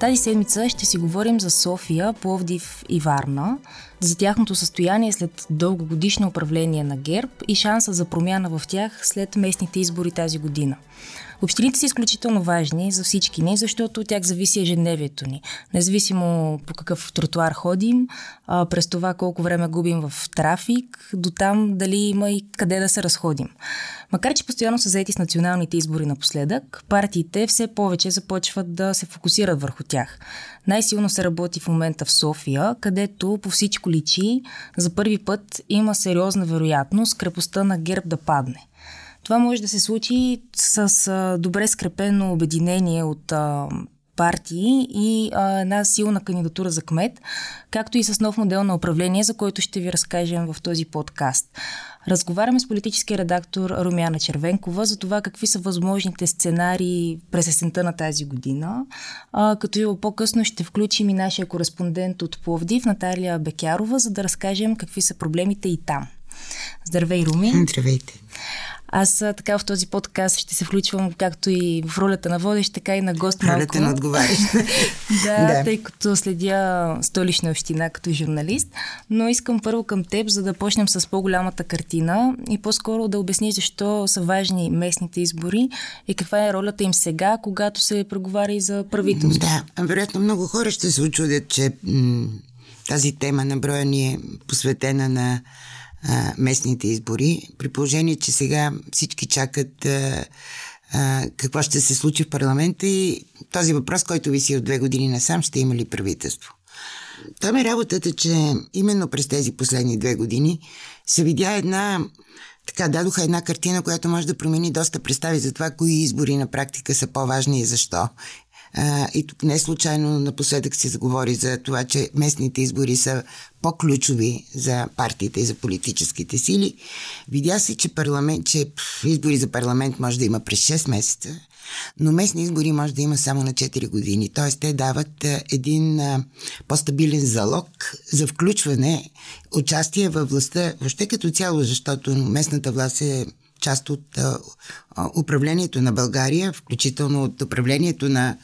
Тази седмица ще си говорим за София, Пловдив и Варна, за тяхното състояние след дългогодишно управление на ГЕРБ и шанса за промяна в тях след местните избори тази година. Общините са изключително важни за всички ни, защото от тях зависи ежедневието ни. Независимо по какъв тротуар ходим, през това колко време губим в трафик, до там дали има и къде да се разходим. Макар че постоянно са заети с националните избори напоследък, партиите все повече започват да се фокусират върху тях. Най-силно се работи в момента в София, където по всичко личи, за първи път има сериозна вероятност крепостта на ГЕРБ да падне. Това може да се случи с добре скрепено обединение от партии и една силна кандидатура за кмет, както и с нов модел на управление, за който ще ви разкажем в този подкаст. Разговаряме с политическия редактор Румяна Червенкова за това какви са възможните сценарии през есента на тази година, като по-късно ще включим и нашия кореспондент от Пловдив, Наталия Бекярова, за да разкажем какви са проблемите и там. Здравей, Руми! Здравейте! Аз така в този подкаст ще се включвам както и в ролята на водещ, така и на гост малко. Ролята на отговарящ. Да, тъй като следя Столична община като журналист, но искам първо към теб, за да почнем с по-голямата картина и по-скоро да обясниш защо са важни местните избори и каква е ролята им сега, когато се преговаря и за правителство. Да, вероятно много хора ще се очудят, че тази тема на броя ни е посветена на местните избори, при положение, че сега всички чакат какво ще се случи в парламента и този въпрос, който виси от 2 години насам, ще има ли правителство. Там е работата, че именно през тези последни 2 години се видя дадоха една картина, която може да промени доста представи за това, кои избори на практика са по-важни и защо. И тук не случайно напоследък се заговори за това, че местните избори са по-ключови за партиите и за политическите сили. Видя се, че избори за парламент може да има през 6 месеца, но местни избори може да има само на 4 години. Т.е. те дават един по-стабилен залог за включване, участие във властта, въобще като цяло, защото местната власт е част от управлението на България, включително от управлението на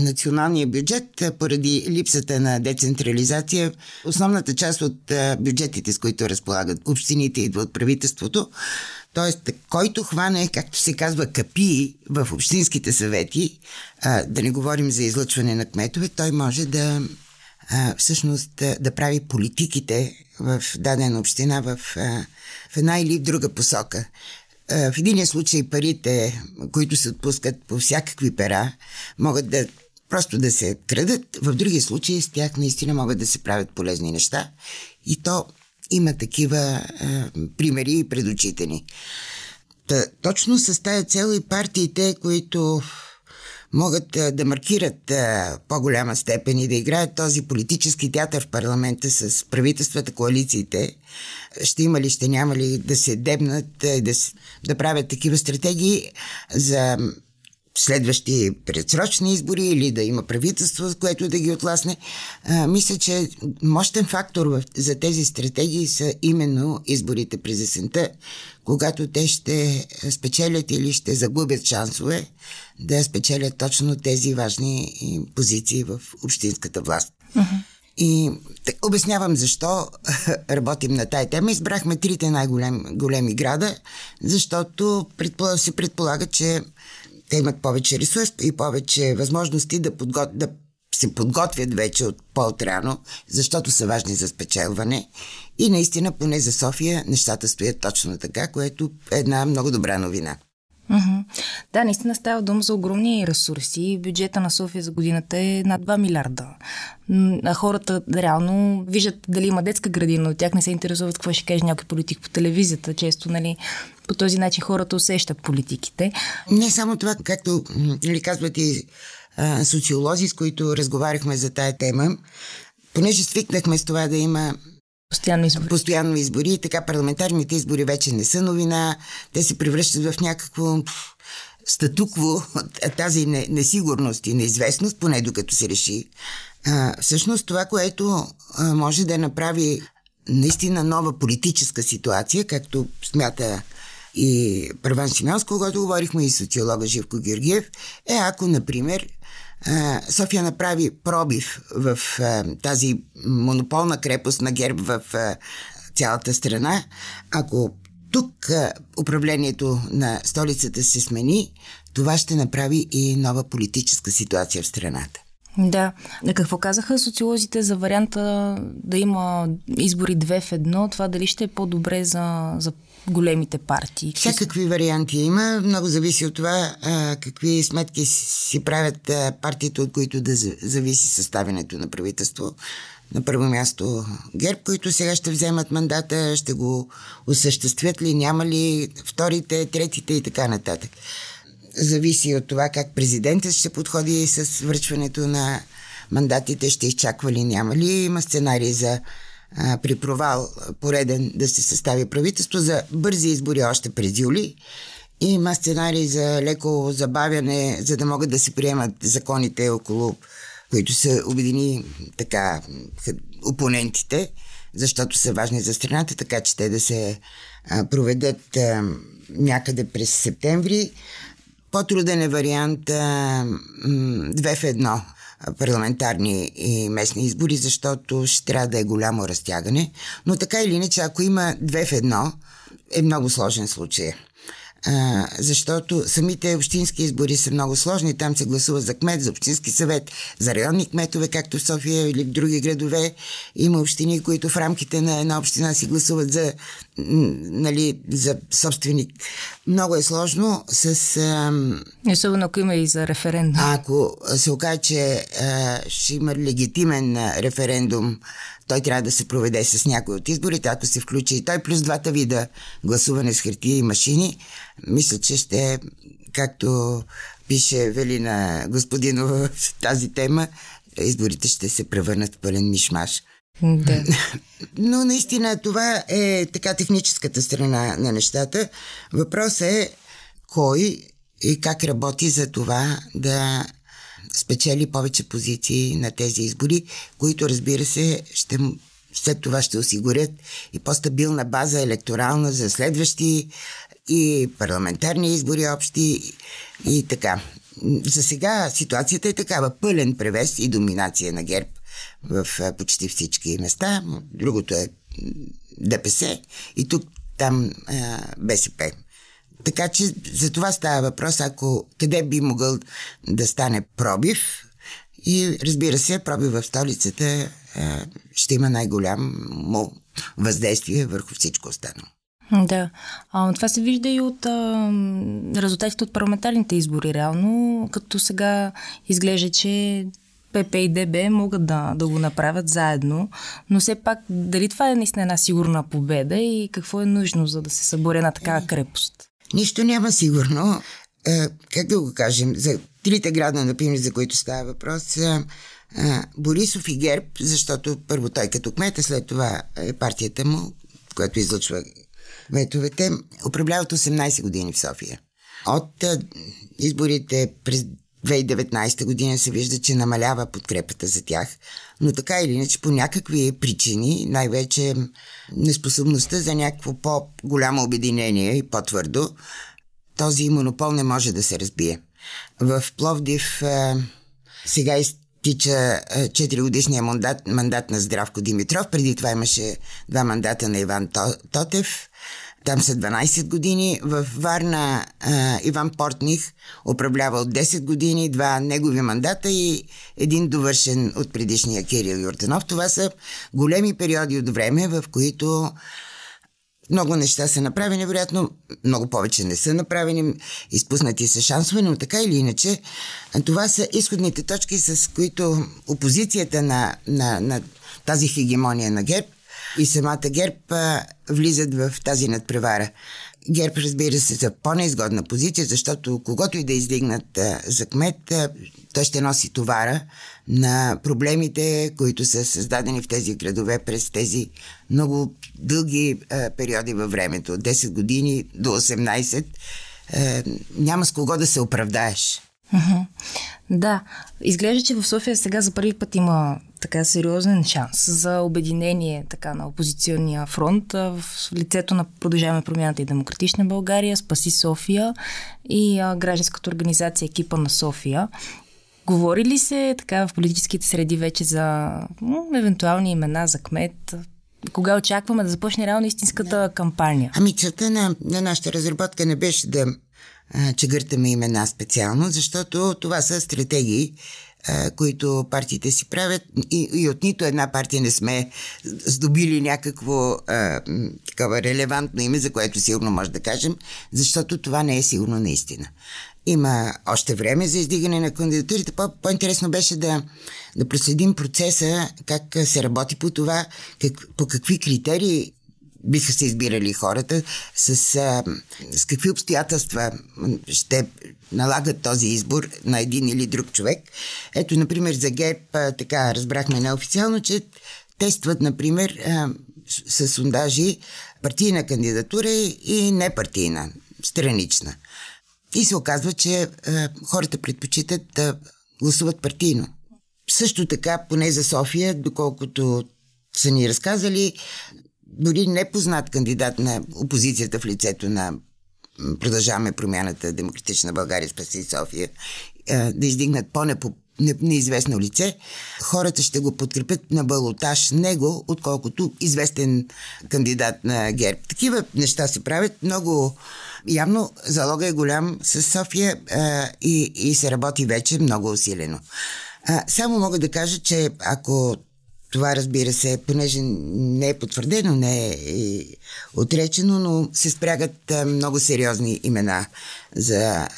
националния бюджет, поради липсата на децентрализация. Основната част от бюджетите, с които разполагат общините, идва от правителството. Тоест, който хване, както се казва, капии в общинските съвети, да не говорим за излъчване на кметове, той може да да прави политиките в дадена община в една или в друга посока. В единия случай парите, които се отпускат по всякакви пера, могат да просто да се крадат, в другия случай с тях наистина могат да се правят полезни неща. И то има такива примери и пред очите ни. Точно с тая цел и партиите, които могат да маркират по-голяма степен и да играят този политически театър в парламента с правителствата, коалициите, ще има ли, ще няма ли да се дебнат, да правят такива стратегии за следващи предсрочни избори или да има правителство, което да ги отласне. Мисля, че мощен фактор за тези стратегии са именно изборите през есента, когато те ще спечелят или ще загубят шансове да спечелят точно тези важни позиции в общинската власт. Uh-huh. И обяснявам защо работим на тая тема. Избрахме 3 най-големи града, защото се предполага, че те имат повече ресурс и повече възможности да се подготвят вече от по-отрано, защото са важни за спечелване. И наистина, поне за София, нещата стоят точно така, което е една много добра новина. Mm-hmm. Да, наистина става дума за огромни ресурси. Бюджета на София за годината е над 2 милиарда. А хората реално виждат дали има детска градина, от тях не се интересуват какво ще каже някой политик по телевизията. Често, по този начин хората усещат политиките. Не само това, както казват и социолози, с които разговаряхме за тая тема, понеже свикнахме с това да има Постоянно избори и така парламентарните избори вече не са новина. Те се превръщат в някакво статукво, тази несигурност и неизвестност, поне докато се реши. Всъщност това, което може да направи наистина нова политическа ситуация, както смята и Първан Симеонско, когато говорихме, и социолога Живко Георгиев, е ако, например, София направи пробив в тази монополна крепост на ГЕРБ в цялата страна. Ако тук управлението на столицата се смени, това ще направи и нова политическа ситуация в страната. Да. Какво казаха социолозите за варианта да има избори 2 в 1? Това дали ще е по-добре за големите партии? Всякакви варианти има. Много зависи от това какви сметки си правят партиите, от които да зависи съставянето на правителство. На първо място ГЕРБ, които сега ще вземат мандата, ще го осъществят ли, няма ли вторите, третите и така нататък. Зависи от това как президентът ще подходи с връчването на мандатите, ще изчаква ли, няма ли. Има сценарий за при провал пореден да се състави правителство, за бързи избори още през юли. Има сценарий за леко забавяне, за да могат да се приемат законите, около които се обедини така опонентите, защото са важни за страната, така че те да се проведат някъде през септември. По-труден е вариант 2 в 1 парламентарни и местни избори, защото ще трябва да е голямо разтягане. Но така или иначе, ако има 2 в 1, е много сложен случай. Защото самите общински избори са много сложни. Там се гласува за кмет, за общински съвет, за районни кметове, както в София или в други градове. Има общини, които в рамките на една община си гласуват за собственик. Много е сложно. Особено ако има и за референдум. Ако се окаже, че ще има легитимен референдум, той трябва да се проведе с някой от изборите, ако се включи и той, плюс двата вида гласуване с хартия и машини. Мисля, че ще, както пише Велина Господинова в тази тема, изборите ще се превърнат в пълен мишмаш. Да. Но наистина това е така техническата страна на нещата. Въпросът е кой и как работи за това да спечели повече позиции на тези избори, които, разбира се, след това ще осигурят и по-стабилна база електорална за следващи и парламентарни избори общи и така. За сега ситуацията е такава. Пълен превес и доминация на ГЕРБ в почти всички места. Другото е ДПС и тук там БСП. Така че за това става въпрос, къде би могъл да стане пробив. И разбира се, пробив в столицата ще има най-голямо въздействие върху всичко останало. Да. Това се вижда и от резултатите от парламентарните избори, реално, като сега изглежда, че ПП и ДБ могат да го направят заедно, но все пак дали това е наистина една сигурна победа и какво е нужно, за да се събори една такава крепост? Нищо няма сигурно. Как да го кажем? За 3 града, например, за които става въпрос, Борисов и ГЕРБ, защото първо той като кмет, а след това е партията му, която излъчва кметовете, управляват 18 години в София. От изборите през 2019 година се вижда, че намалява подкрепата за тях, но така или иначе по някакви причини, най-вече неспособността за някакво по-голямо обединение и по-твърдо, този монопол не може да се разбие. В Пловдив сега изтича 4-годишния мандат на Здравко Димитров, преди това имаше 2 мандата на Иван Тотев. Там са 12 години. В Варна Иван Портних управлява от 10 години, 2 негови мандата и 1 довършен от предишния Кирил Йорданов. Това са големи периоди от време, в които много неща са направени, вероятно много повече не са направени, изпуснати са шансове, но така или иначе това са изходните точки, с които опозицията на тази хегемония на ГЕРБ и самата ГЕРБ влизат в тази надпревара. ГЕРБ, разбира се, са по-неизгодна позиция, защото когото и да издигнат за кмет, той ще носи товара на проблемите, които са създадени в тези градове през тези много дълги периоди във времето. От 10 години до 18 няма с кого да се оправдаеш. Да, изглежда, че в София сега за първи път има така сериозен шанс за обединение така, на опозиционния фронт в лицето на Продължаваме промяната и Демократична България, Спаси София и гражданската организация Екипа на София. Говори ли се така в политическите среди вече за евентуални имена за кмет? Кога очакваме да започне реално истинската кампания? Ами целта на нашата разработка не беше да чегъртаме имена специално, защото това са стратегии, които партиите си правят и от нито една партия не сме здобили някакво такова релевантно име, за което сигурно може да кажем, защото това не е сигурно наистина. Има още време за издигане на кандидатурите. По-интересно беше да проследим процеса, как се работи по това, по какви критерии биха се избирали хората, с какви обстоятелства ще налагат този избор на един или друг човек. Ето, например, за ГЕРБ така разбрахме неофициално, че тестват, например, с сондажи партийна кандидатура и непартийна, странична. И се оказва, че хората предпочитат да гласуват партийно. Също така, поне за София, доколкото са ни разказали, дори непознат кандидат на опозицията в лицето на Продължаваме промяната, Демократична България, Спаси София, да издигнат по-неизвестно лице, хората ще го подкрепят на балотаж него, отколкото известен кандидат на ГЕРБ. Такива неща се правят много. Явно залога е голям с София и се работи вече много усилено. Само мога да кажа, че ако това, разбира се, понеже не е потвърдено, не е отречено, но се спрягат много сериозни имена за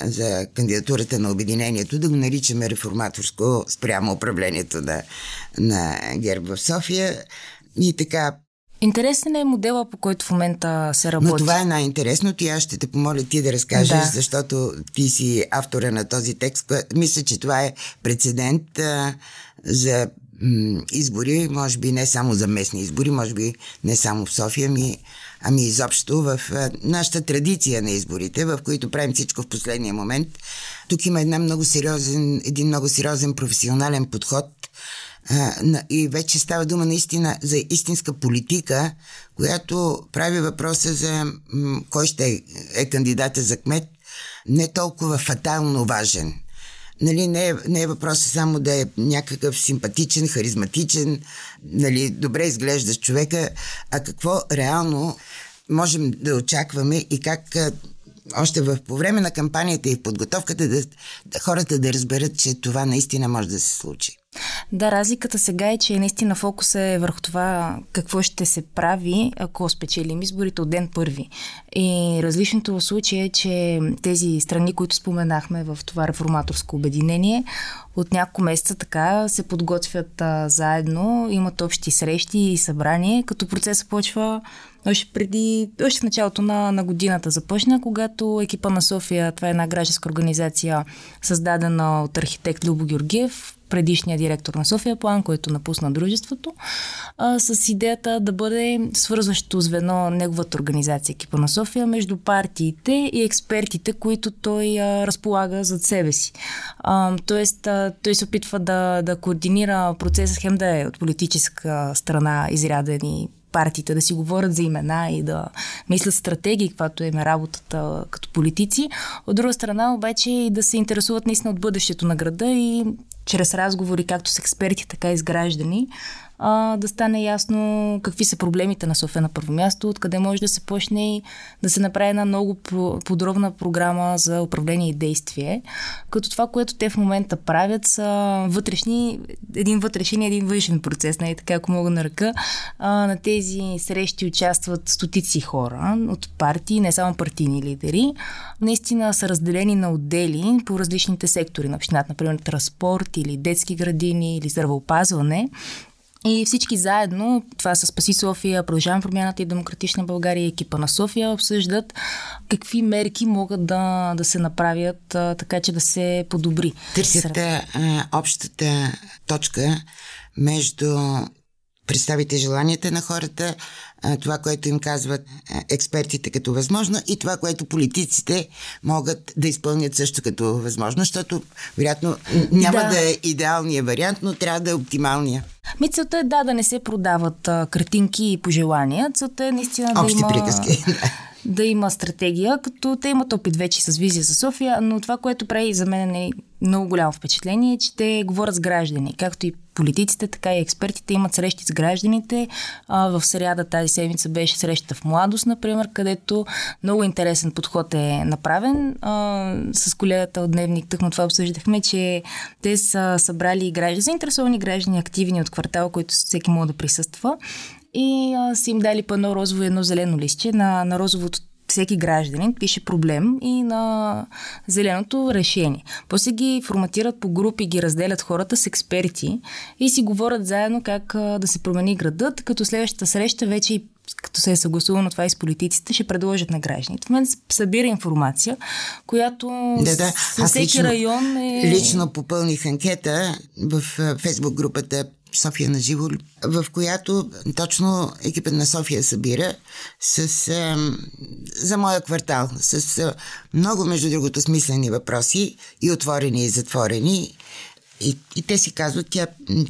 кандидатурата на обединението, да го наричаме реформаторско спрямо управлението на ГЕРБ в София и така. Интересен е модела, по който в момента се работи. Но това е най-интересното и аз ще те помоля ти да разкажеш, защото ти си автора на този текст. Мисля, че това е прецедент за избори, може би не само за местни избори, може би не само в София, ами изобщо в нашата традиция на изборите, в които правим всичко в последния момент. Тук има един много сериозен професионален подход и вече става дума наистина за истинска политика, която прави въпроса за кой ще е кандидата за кмет, не толкова фатално важен. Нали, не е въпросът само да е някакъв симпатичен, харизматичен, нали, добре изглеждащ човека, а какво реално можем да очакваме и как още по време на кампанията и в подготовката хората да разберат, че това наистина може да се случи. Да, разликата сега е, че наистина фокус е върху това какво ще се прави, ако спечелим изборите от ден първи. И различното в случая е, че тези страни, които споменахме в това реформаторско обединение, от няколко месеца така се подготвят заедно, имат общи срещи и събрания, като процесът почва още в началото на годината започна, когато Екипа на София, това е една гражданска организация, създадена от архитект Любо Георгиев, предишния директор на София План, който напусна дружеството, с идеята да бъде свързващо звено неговата организация Екипа на София между партиите и експертите, които той разполага зад себе си. Тоест, той се опитва да координира процеса, хем да е от политическа страна изрядени партиите, да си говорят за имена и да мислят стратегии, каквато е работата като политици. От друга страна обаче и да се интересуват наистина от бъдещето на града и чрез разговори както с експерти, така и с граждани, да стане ясно какви са проблемите на София на първо място, откъде може да се почне и да се направи една много подробна програма за управление и действие. Като това, което те в момента правят, са един вътрешен и един външен процес, не така, ако мога на ръка. На тези срещи участват стотици хора от партии, не само партийни лидери. Наистина са разделени на отдели по различните сектори на общината, например транспорт или детски градини или здравеопазване. И всички заедно, това са Спаси София, Продължаваме промяната и Демократична България, екипа на София, обсъждат какви мерки могат да се направят, така че да се подобри. Търсите общата точка между представите желанията на хората, това, което им казват експертите като възможно и това, което политиците могат да изпълнят също като възможно, защото вероятно няма да е идеалният вариант, но трябва да е оптималния. Целта е да не се продават картинки и пожелания. Целта е наистина общи приказки. Да има стратегия, като те имат опит вече с визия за София, но това, което прави за мен е много голямо впечатление, е, че те говорят с граждани. Както и политиците, така и експертите имат срещи с гражданите. В сряда тази седмица беше срещата в Младост, например, където много интересен подход е направен. С колегата от Дневник тъкмо това обсъждахме, че те са събрали граждани, заинтересовани граждани, активни от квартала, които всеки може да присъства. И са им дали по едно розово и едно зелено листче. На розовото всеки гражданин пише проблем и на зеленото решение. После ги форматират по групи, ги разделят хората с експерти и си говорят заедно как да се промени градът, като следващата среща вече и като се е съгласувано това и с политиците, ще предложат на гражданите. В мен събира информация, която за всеки район е... Лично попълних анкета в фейсбук групата София на живо, в която точно екипът на София събира за моя квартал, с много, между другото, смислени въпроси, и отворени, и затворени. И те си казват,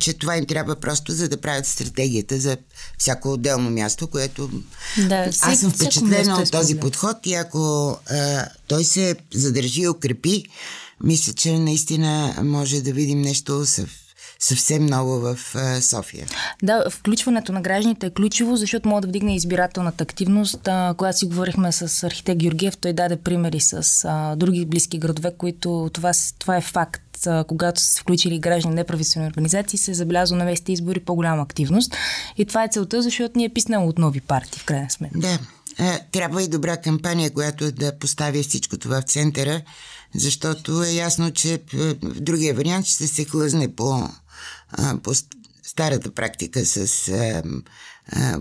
че това им трябва просто, за да правят стратегията за всяко отделно място, което... Аз съм впечатлена от този подход и ако той се задържи и укрепи, мисля, че наистина може да видим нещо съвсем ново в София. Включването на гражданите е ключово, защото може да вдигне избирателната активност. Когато си говорихме с архитект Георгиев, той даде примери с други близки градове, които това е факт. Когато са се включили граждани неправителствени организации, се е забелязало на местните избори по-голяма активност. И това е целта, защото ни е писнало от нови партии, в крайна сметка. Да. Трябва и добра кампания, която да постави всичко това в центъра, защото е ясно, че в другия вариант ще се хлъзне по старата практика с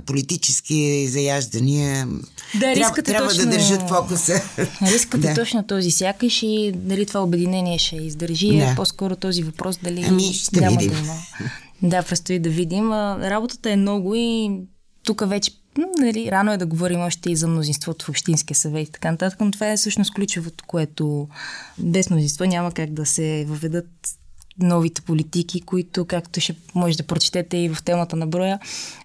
политически заяждания. Трябва точно да държат фокуса. Рискът е точно този. Сякаш и дали това обединение ще издържи. По-скоро този въпрос дали ще няма видим. Предстои да видим. Работата е много и тук вече рано е да говорим още и за мнозинството в общинския съвет и така нататък, но това е всъщност ключовото, което без мнозинство няма как да се въведат новите политики, които, както ще може да прочетете и в темата на броя,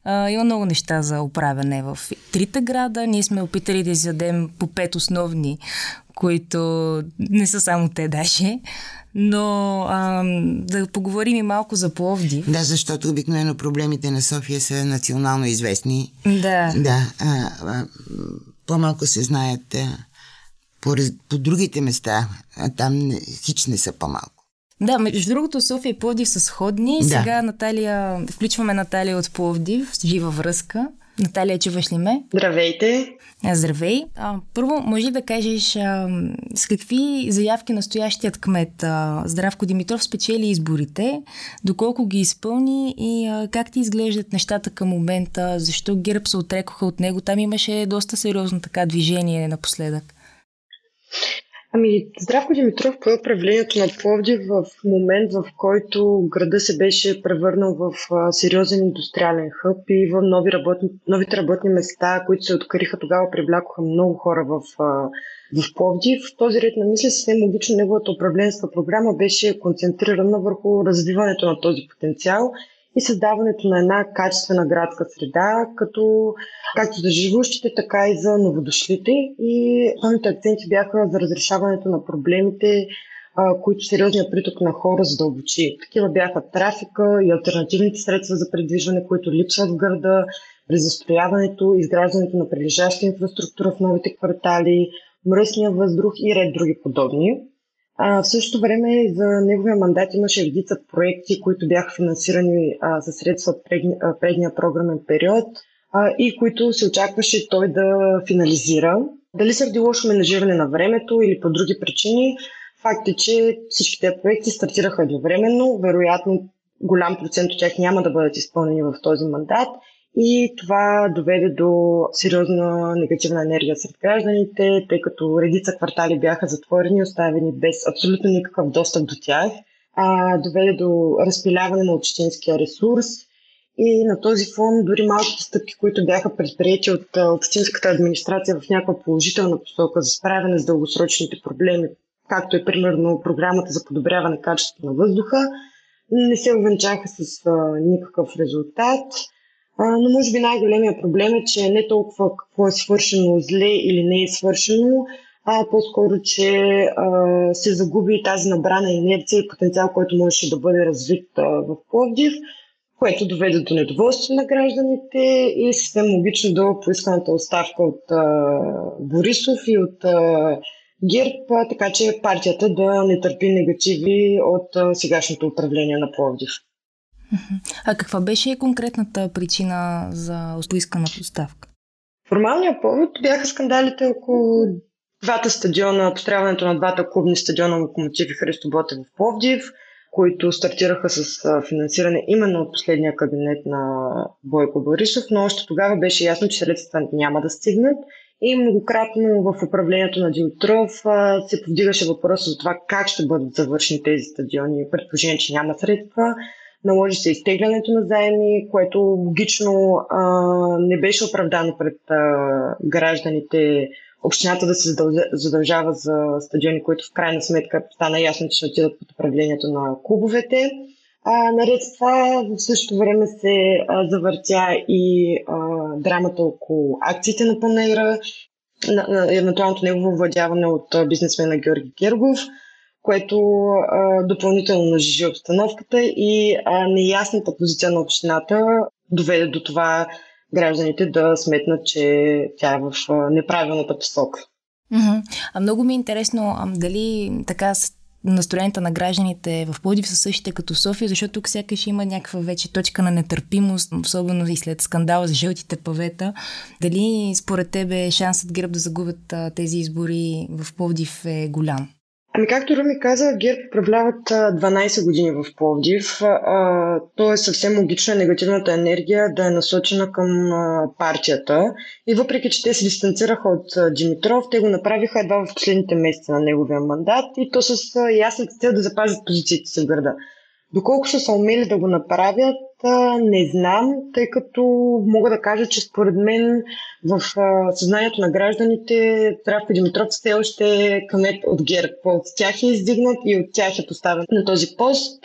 има много неща за оправяне в трите града. Ние сме опитали да изведем по 5 основни, които не са само те даже, но да поговорим и малко за Пловдив. Защото обикновено проблемите на София са национално известни. По-малко се знаят по другите места, а там хич не са по-малко. Между другото, София и Пловдив са сходни. Сега Наталия, включваме Наталия от Пловдив, жива връзка. Наталия, чуваш ли ме? Здравейте! Здравей! Първо, може ли да кажеш с какви заявки настоящият кмет Здравко Димитров спечели изборите, доколко ги изпълни и как ти изглеждат нещата към момента, защо ГЕРБ се отрекоха от него? Там имаше доста сериозно така движение напоследък. Здравко Димитров пое управлението на Пловдив в момент, в който града се беше превърнал в сериозен индустриален хъб и в новите работни места, които се откриха тогава, привлякоха много хора в Пловдив. В този ред на мисля, съвсем логично, неговата управленска програма беше концентрирана върху развиването на този потенциал и създаването на една качествена градска среда, както за живущите, така и за новодошлите. И основните акценти бяха за разрешаването на проблемите, които сериозният приток на хора задълбочи. Такива бяха трафика и алтернативните средства за придвижване, които липсват в града, презастрояването, изграждането на прилежаща инфраструктура в новите квартали, мръсния въздух и ред други подобни. В същото време за неговия мандат имаше редица проекти, които бяха финансирани за средства от предния програмен период и които се очакваше той да финализира. Дали заради лошо менажиране на времето или по други причини, факт е, че всички тези проекти стартираха едновременно. Вероятно голям процент от тях няма да бъдат изпълнени в този мандат и това доведе до сериозна негативна енергия сред гражданите, тъй като редица квартали бяха затворени, оставени без абсолютно никакъв достъп до тях, доведе до разпиляване на общинския ресурс. И на този фон дори малките стъпки, които бяха предприети от общинската администрация в някаква положителна посока за справяне с дългосрочните проблеми, както е примерно програмата за подобряване качеството на въздуха, не се увенчаха с никакъв резултат. Но може би най-големия проблем е, че не толкова какво е свършено зле или не е свършено, а по-скоро, че се загуби тази набрана инерция и потенциал, който можеше да бъде развит в Пловдив, което доведе до недоволство на гражданите и съвсем логично до поисканата оставка от Борисов и от ГЕРБ, така че партията да не търпи негативи от сегашното управление на Пловдив. А каква беше конкретната причина за поискана оставка? Формалният повод бяха скандалите около двата стадиона, построяването на двата клубни стадиона Локомотив и Христо Ботев в Пловдив, които стартираха с финансиране именно от последния кабинет на Бойко Борисов, но още тогава беше ясно, че средствата няма да стигнат и многократно в управлението на Димитров се повдигаше въпроса за това как ще бъдат завършени тези стадиони, предположение, че няма средства. Наложи се изтеглянето на заеми, което логично не беше оправдано пред гражданите, общината да се задължава за стадиони, които в крайна сметка стана ясно, че ще отидат под управлението на клубовете. Наред с това, в същото време се завъртя и драмата около акциите на Пълнегра, евентуалното негово владяване от бизнесмена Георги Гергов, което допълнително нажежи обстановката и неясната позиция на общината доведе до това гражданите да сметнат, че тя е в неправилната посока. А много ми е интересно дали така настроенията на гражданите в Пловдив са същите като в София, защото тук сякаш има някаква вече точка на нетърпимост, особено и след скандала за жълтите павета. Дали според тебе шансът ГЕРБ да загубят тези избори в Пловдив е голям? Ами както Руми каза, ГЕРБ управляват 12 години в Пловдив. То е съвсем логично негативната енергия да е насочена към партията. И въпреки, че те се дистанцираха от Димитров, те го направиха едва в последните месеци на неговия мандат и то с ясна цел да запазят позициите си в града. Доколко ще са умели да го направят, не знам, тъй като мога да кажа, че според мен в съзнанието на гражданите Здравко Димитров все още е кмет от ГЕРБ. От тях е издигнат и от тях е поставен на този пост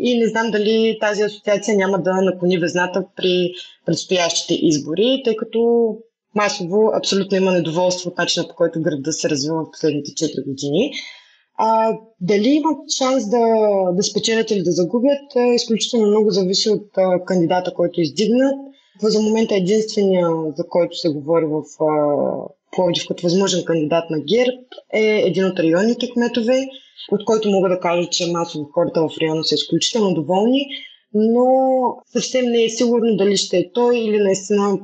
и не знам дали тази асоциация няма да наклони везната при предстоящите избори, тъй като масово абсолютно има недоволство от начина, по който града се развива в последните 4 години. Дали имат шанс да спечелят или да загубят, изключително много зависи от кандидата, който издигнат. За момента единствения, за който се говори в Пловдив като възможен кандидат на ГЕРБ, е един от районните кметове, от който мога да кажа, че масово хората в района са изключително доволни, но съвсем не е сигурно дали ще е той или наистина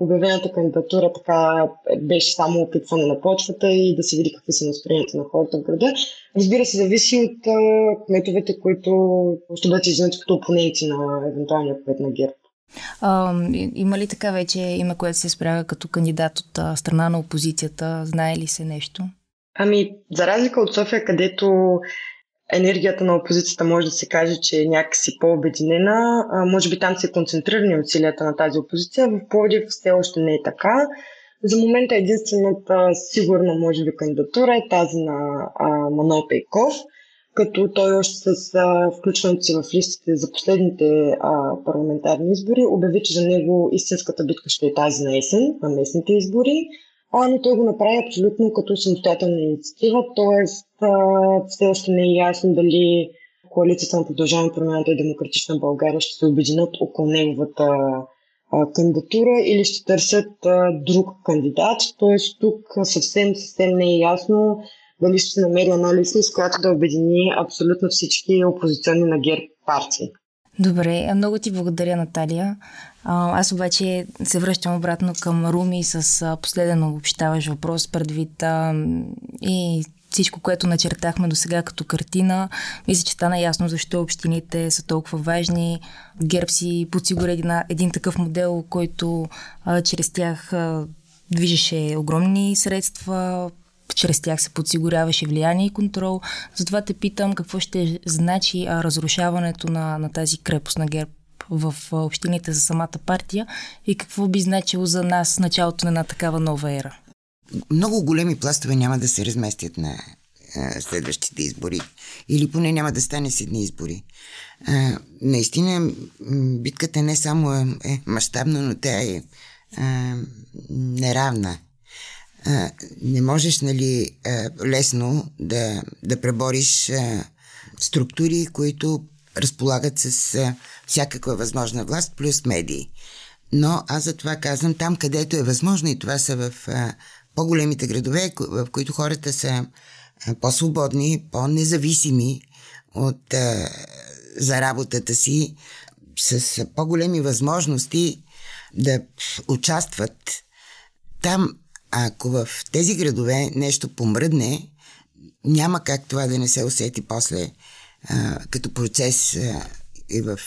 обявената кандидатура така беше само опитване на почвата и да се види какви са настроенията на хората в града. Разбира се, зависи от кметовете, които ще бъдат изнати като опоненти на евентуалния кмет на ГЕРБ. Има ли така вече име, което се справя като кандидат от страна на опозицията? Знае ли се нещо? Ами, за разлика от София, където енергията на опозицията може да се каже, че е някакси по-обединена. Може би там са концентрирани усилията на тази опозиция. В Пловдив все още не е така. За момента единствената сигурна, може би, кандидатура е тази на Манол Пейков, като той още с включването си в листите за последните парламентарни избори обяви, че за него истинската битка ще е тази на есен, на местните избори. Но той го направи абсолютно като самостоятелна инициатива, т.е. все още не е ясно дали коалицията на Продължаваме промяната и Демократична България ще се обединят около неговата кандидатура или ще търсят друг кандидат. Т.е. тук съвсем не е ясно дали ще се намери една листа, с която да обедини абсолютно всички опозиционни на ГЕРБ партии. Добре, много ти благодаря, Наталия. Аз обаче се връщам обратно към Руми с последен обобщаващ въпрос предвид и всичко, което начертахме до сега като картина, мисля, че стана ясно защо общините са толкова важни. ГЕРБ си подсигури един такъв модел, който чрез тях движеше огромни средства, чрез тях се подсигуряваше влияние и контрол. Затова те питам какво ще значи разрушаването на тази крепост на ГЕРБ в общините за самата партия и какво би значило за нас началото на една такава нова ера. Много големи пластове няма да се разместят на следващите избори. Или поне няма да стане с едни избори. Наистина, битката не само е мащабна, но тя е неравна. Не можеш, нали, лесно да пребориш структури, които разполагат с всякаква възможна власт, плюс медии. Но аз за това казвам, там където е възможно, и това са в по-големите градове, в които хората са по-свободни, по-независими за работата си, с по-големи възможности да участват. Там, ако в тези градове нещо помръдне, няма как това да не се усети после като процес и в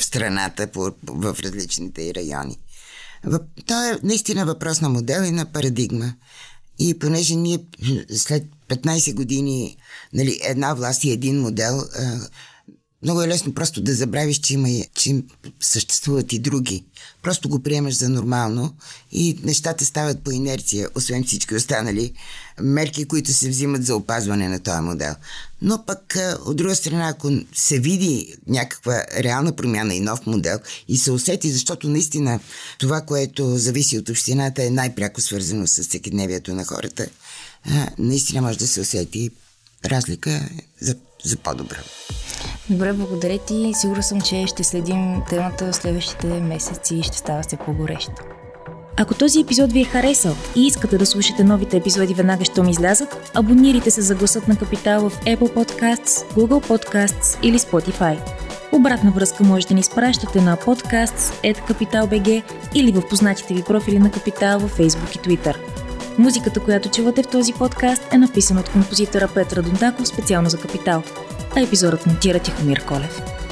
страната, в различните райони. То е наистина въпрос на модел и на парадигма. И понеже ние след 15 години, нали, една власт и един модел, много е лесно просто да забравиш, че съществуват и други. Просто го приемаш за нормално и нещата стават по инерция, освен всички останали мерки, които се взимат за опазване на този модел. Но пък, от друга страна, ако се види някаква реална промяна и нов модел и се усети, защото наистина това, което зависи от общината, е най-пряко свързано с всекидневието на хората, наистина може да се усети разлика за по-добро. Добре, благодаря ти. Сигурна съм, че ще следим темата следващите месеци и ще става все по-горещо. Ако този епизод ви е харесал и искате да слушате новите епизоди веднага, щом излязат, абонирайте се за Гласът на Капитал в Apple Podcasts, Google Podcasts или Spotify. Обратна връзка можете да ни изпращате на podcasts@kapital.bg или в познатите ви профили на Капитал във Facebook и Twitter. Музиката, която чувате в този подкаст, е написана от композитора Петра Донтаков специално за Капитал. А епизодът монтира Тихомир Колев.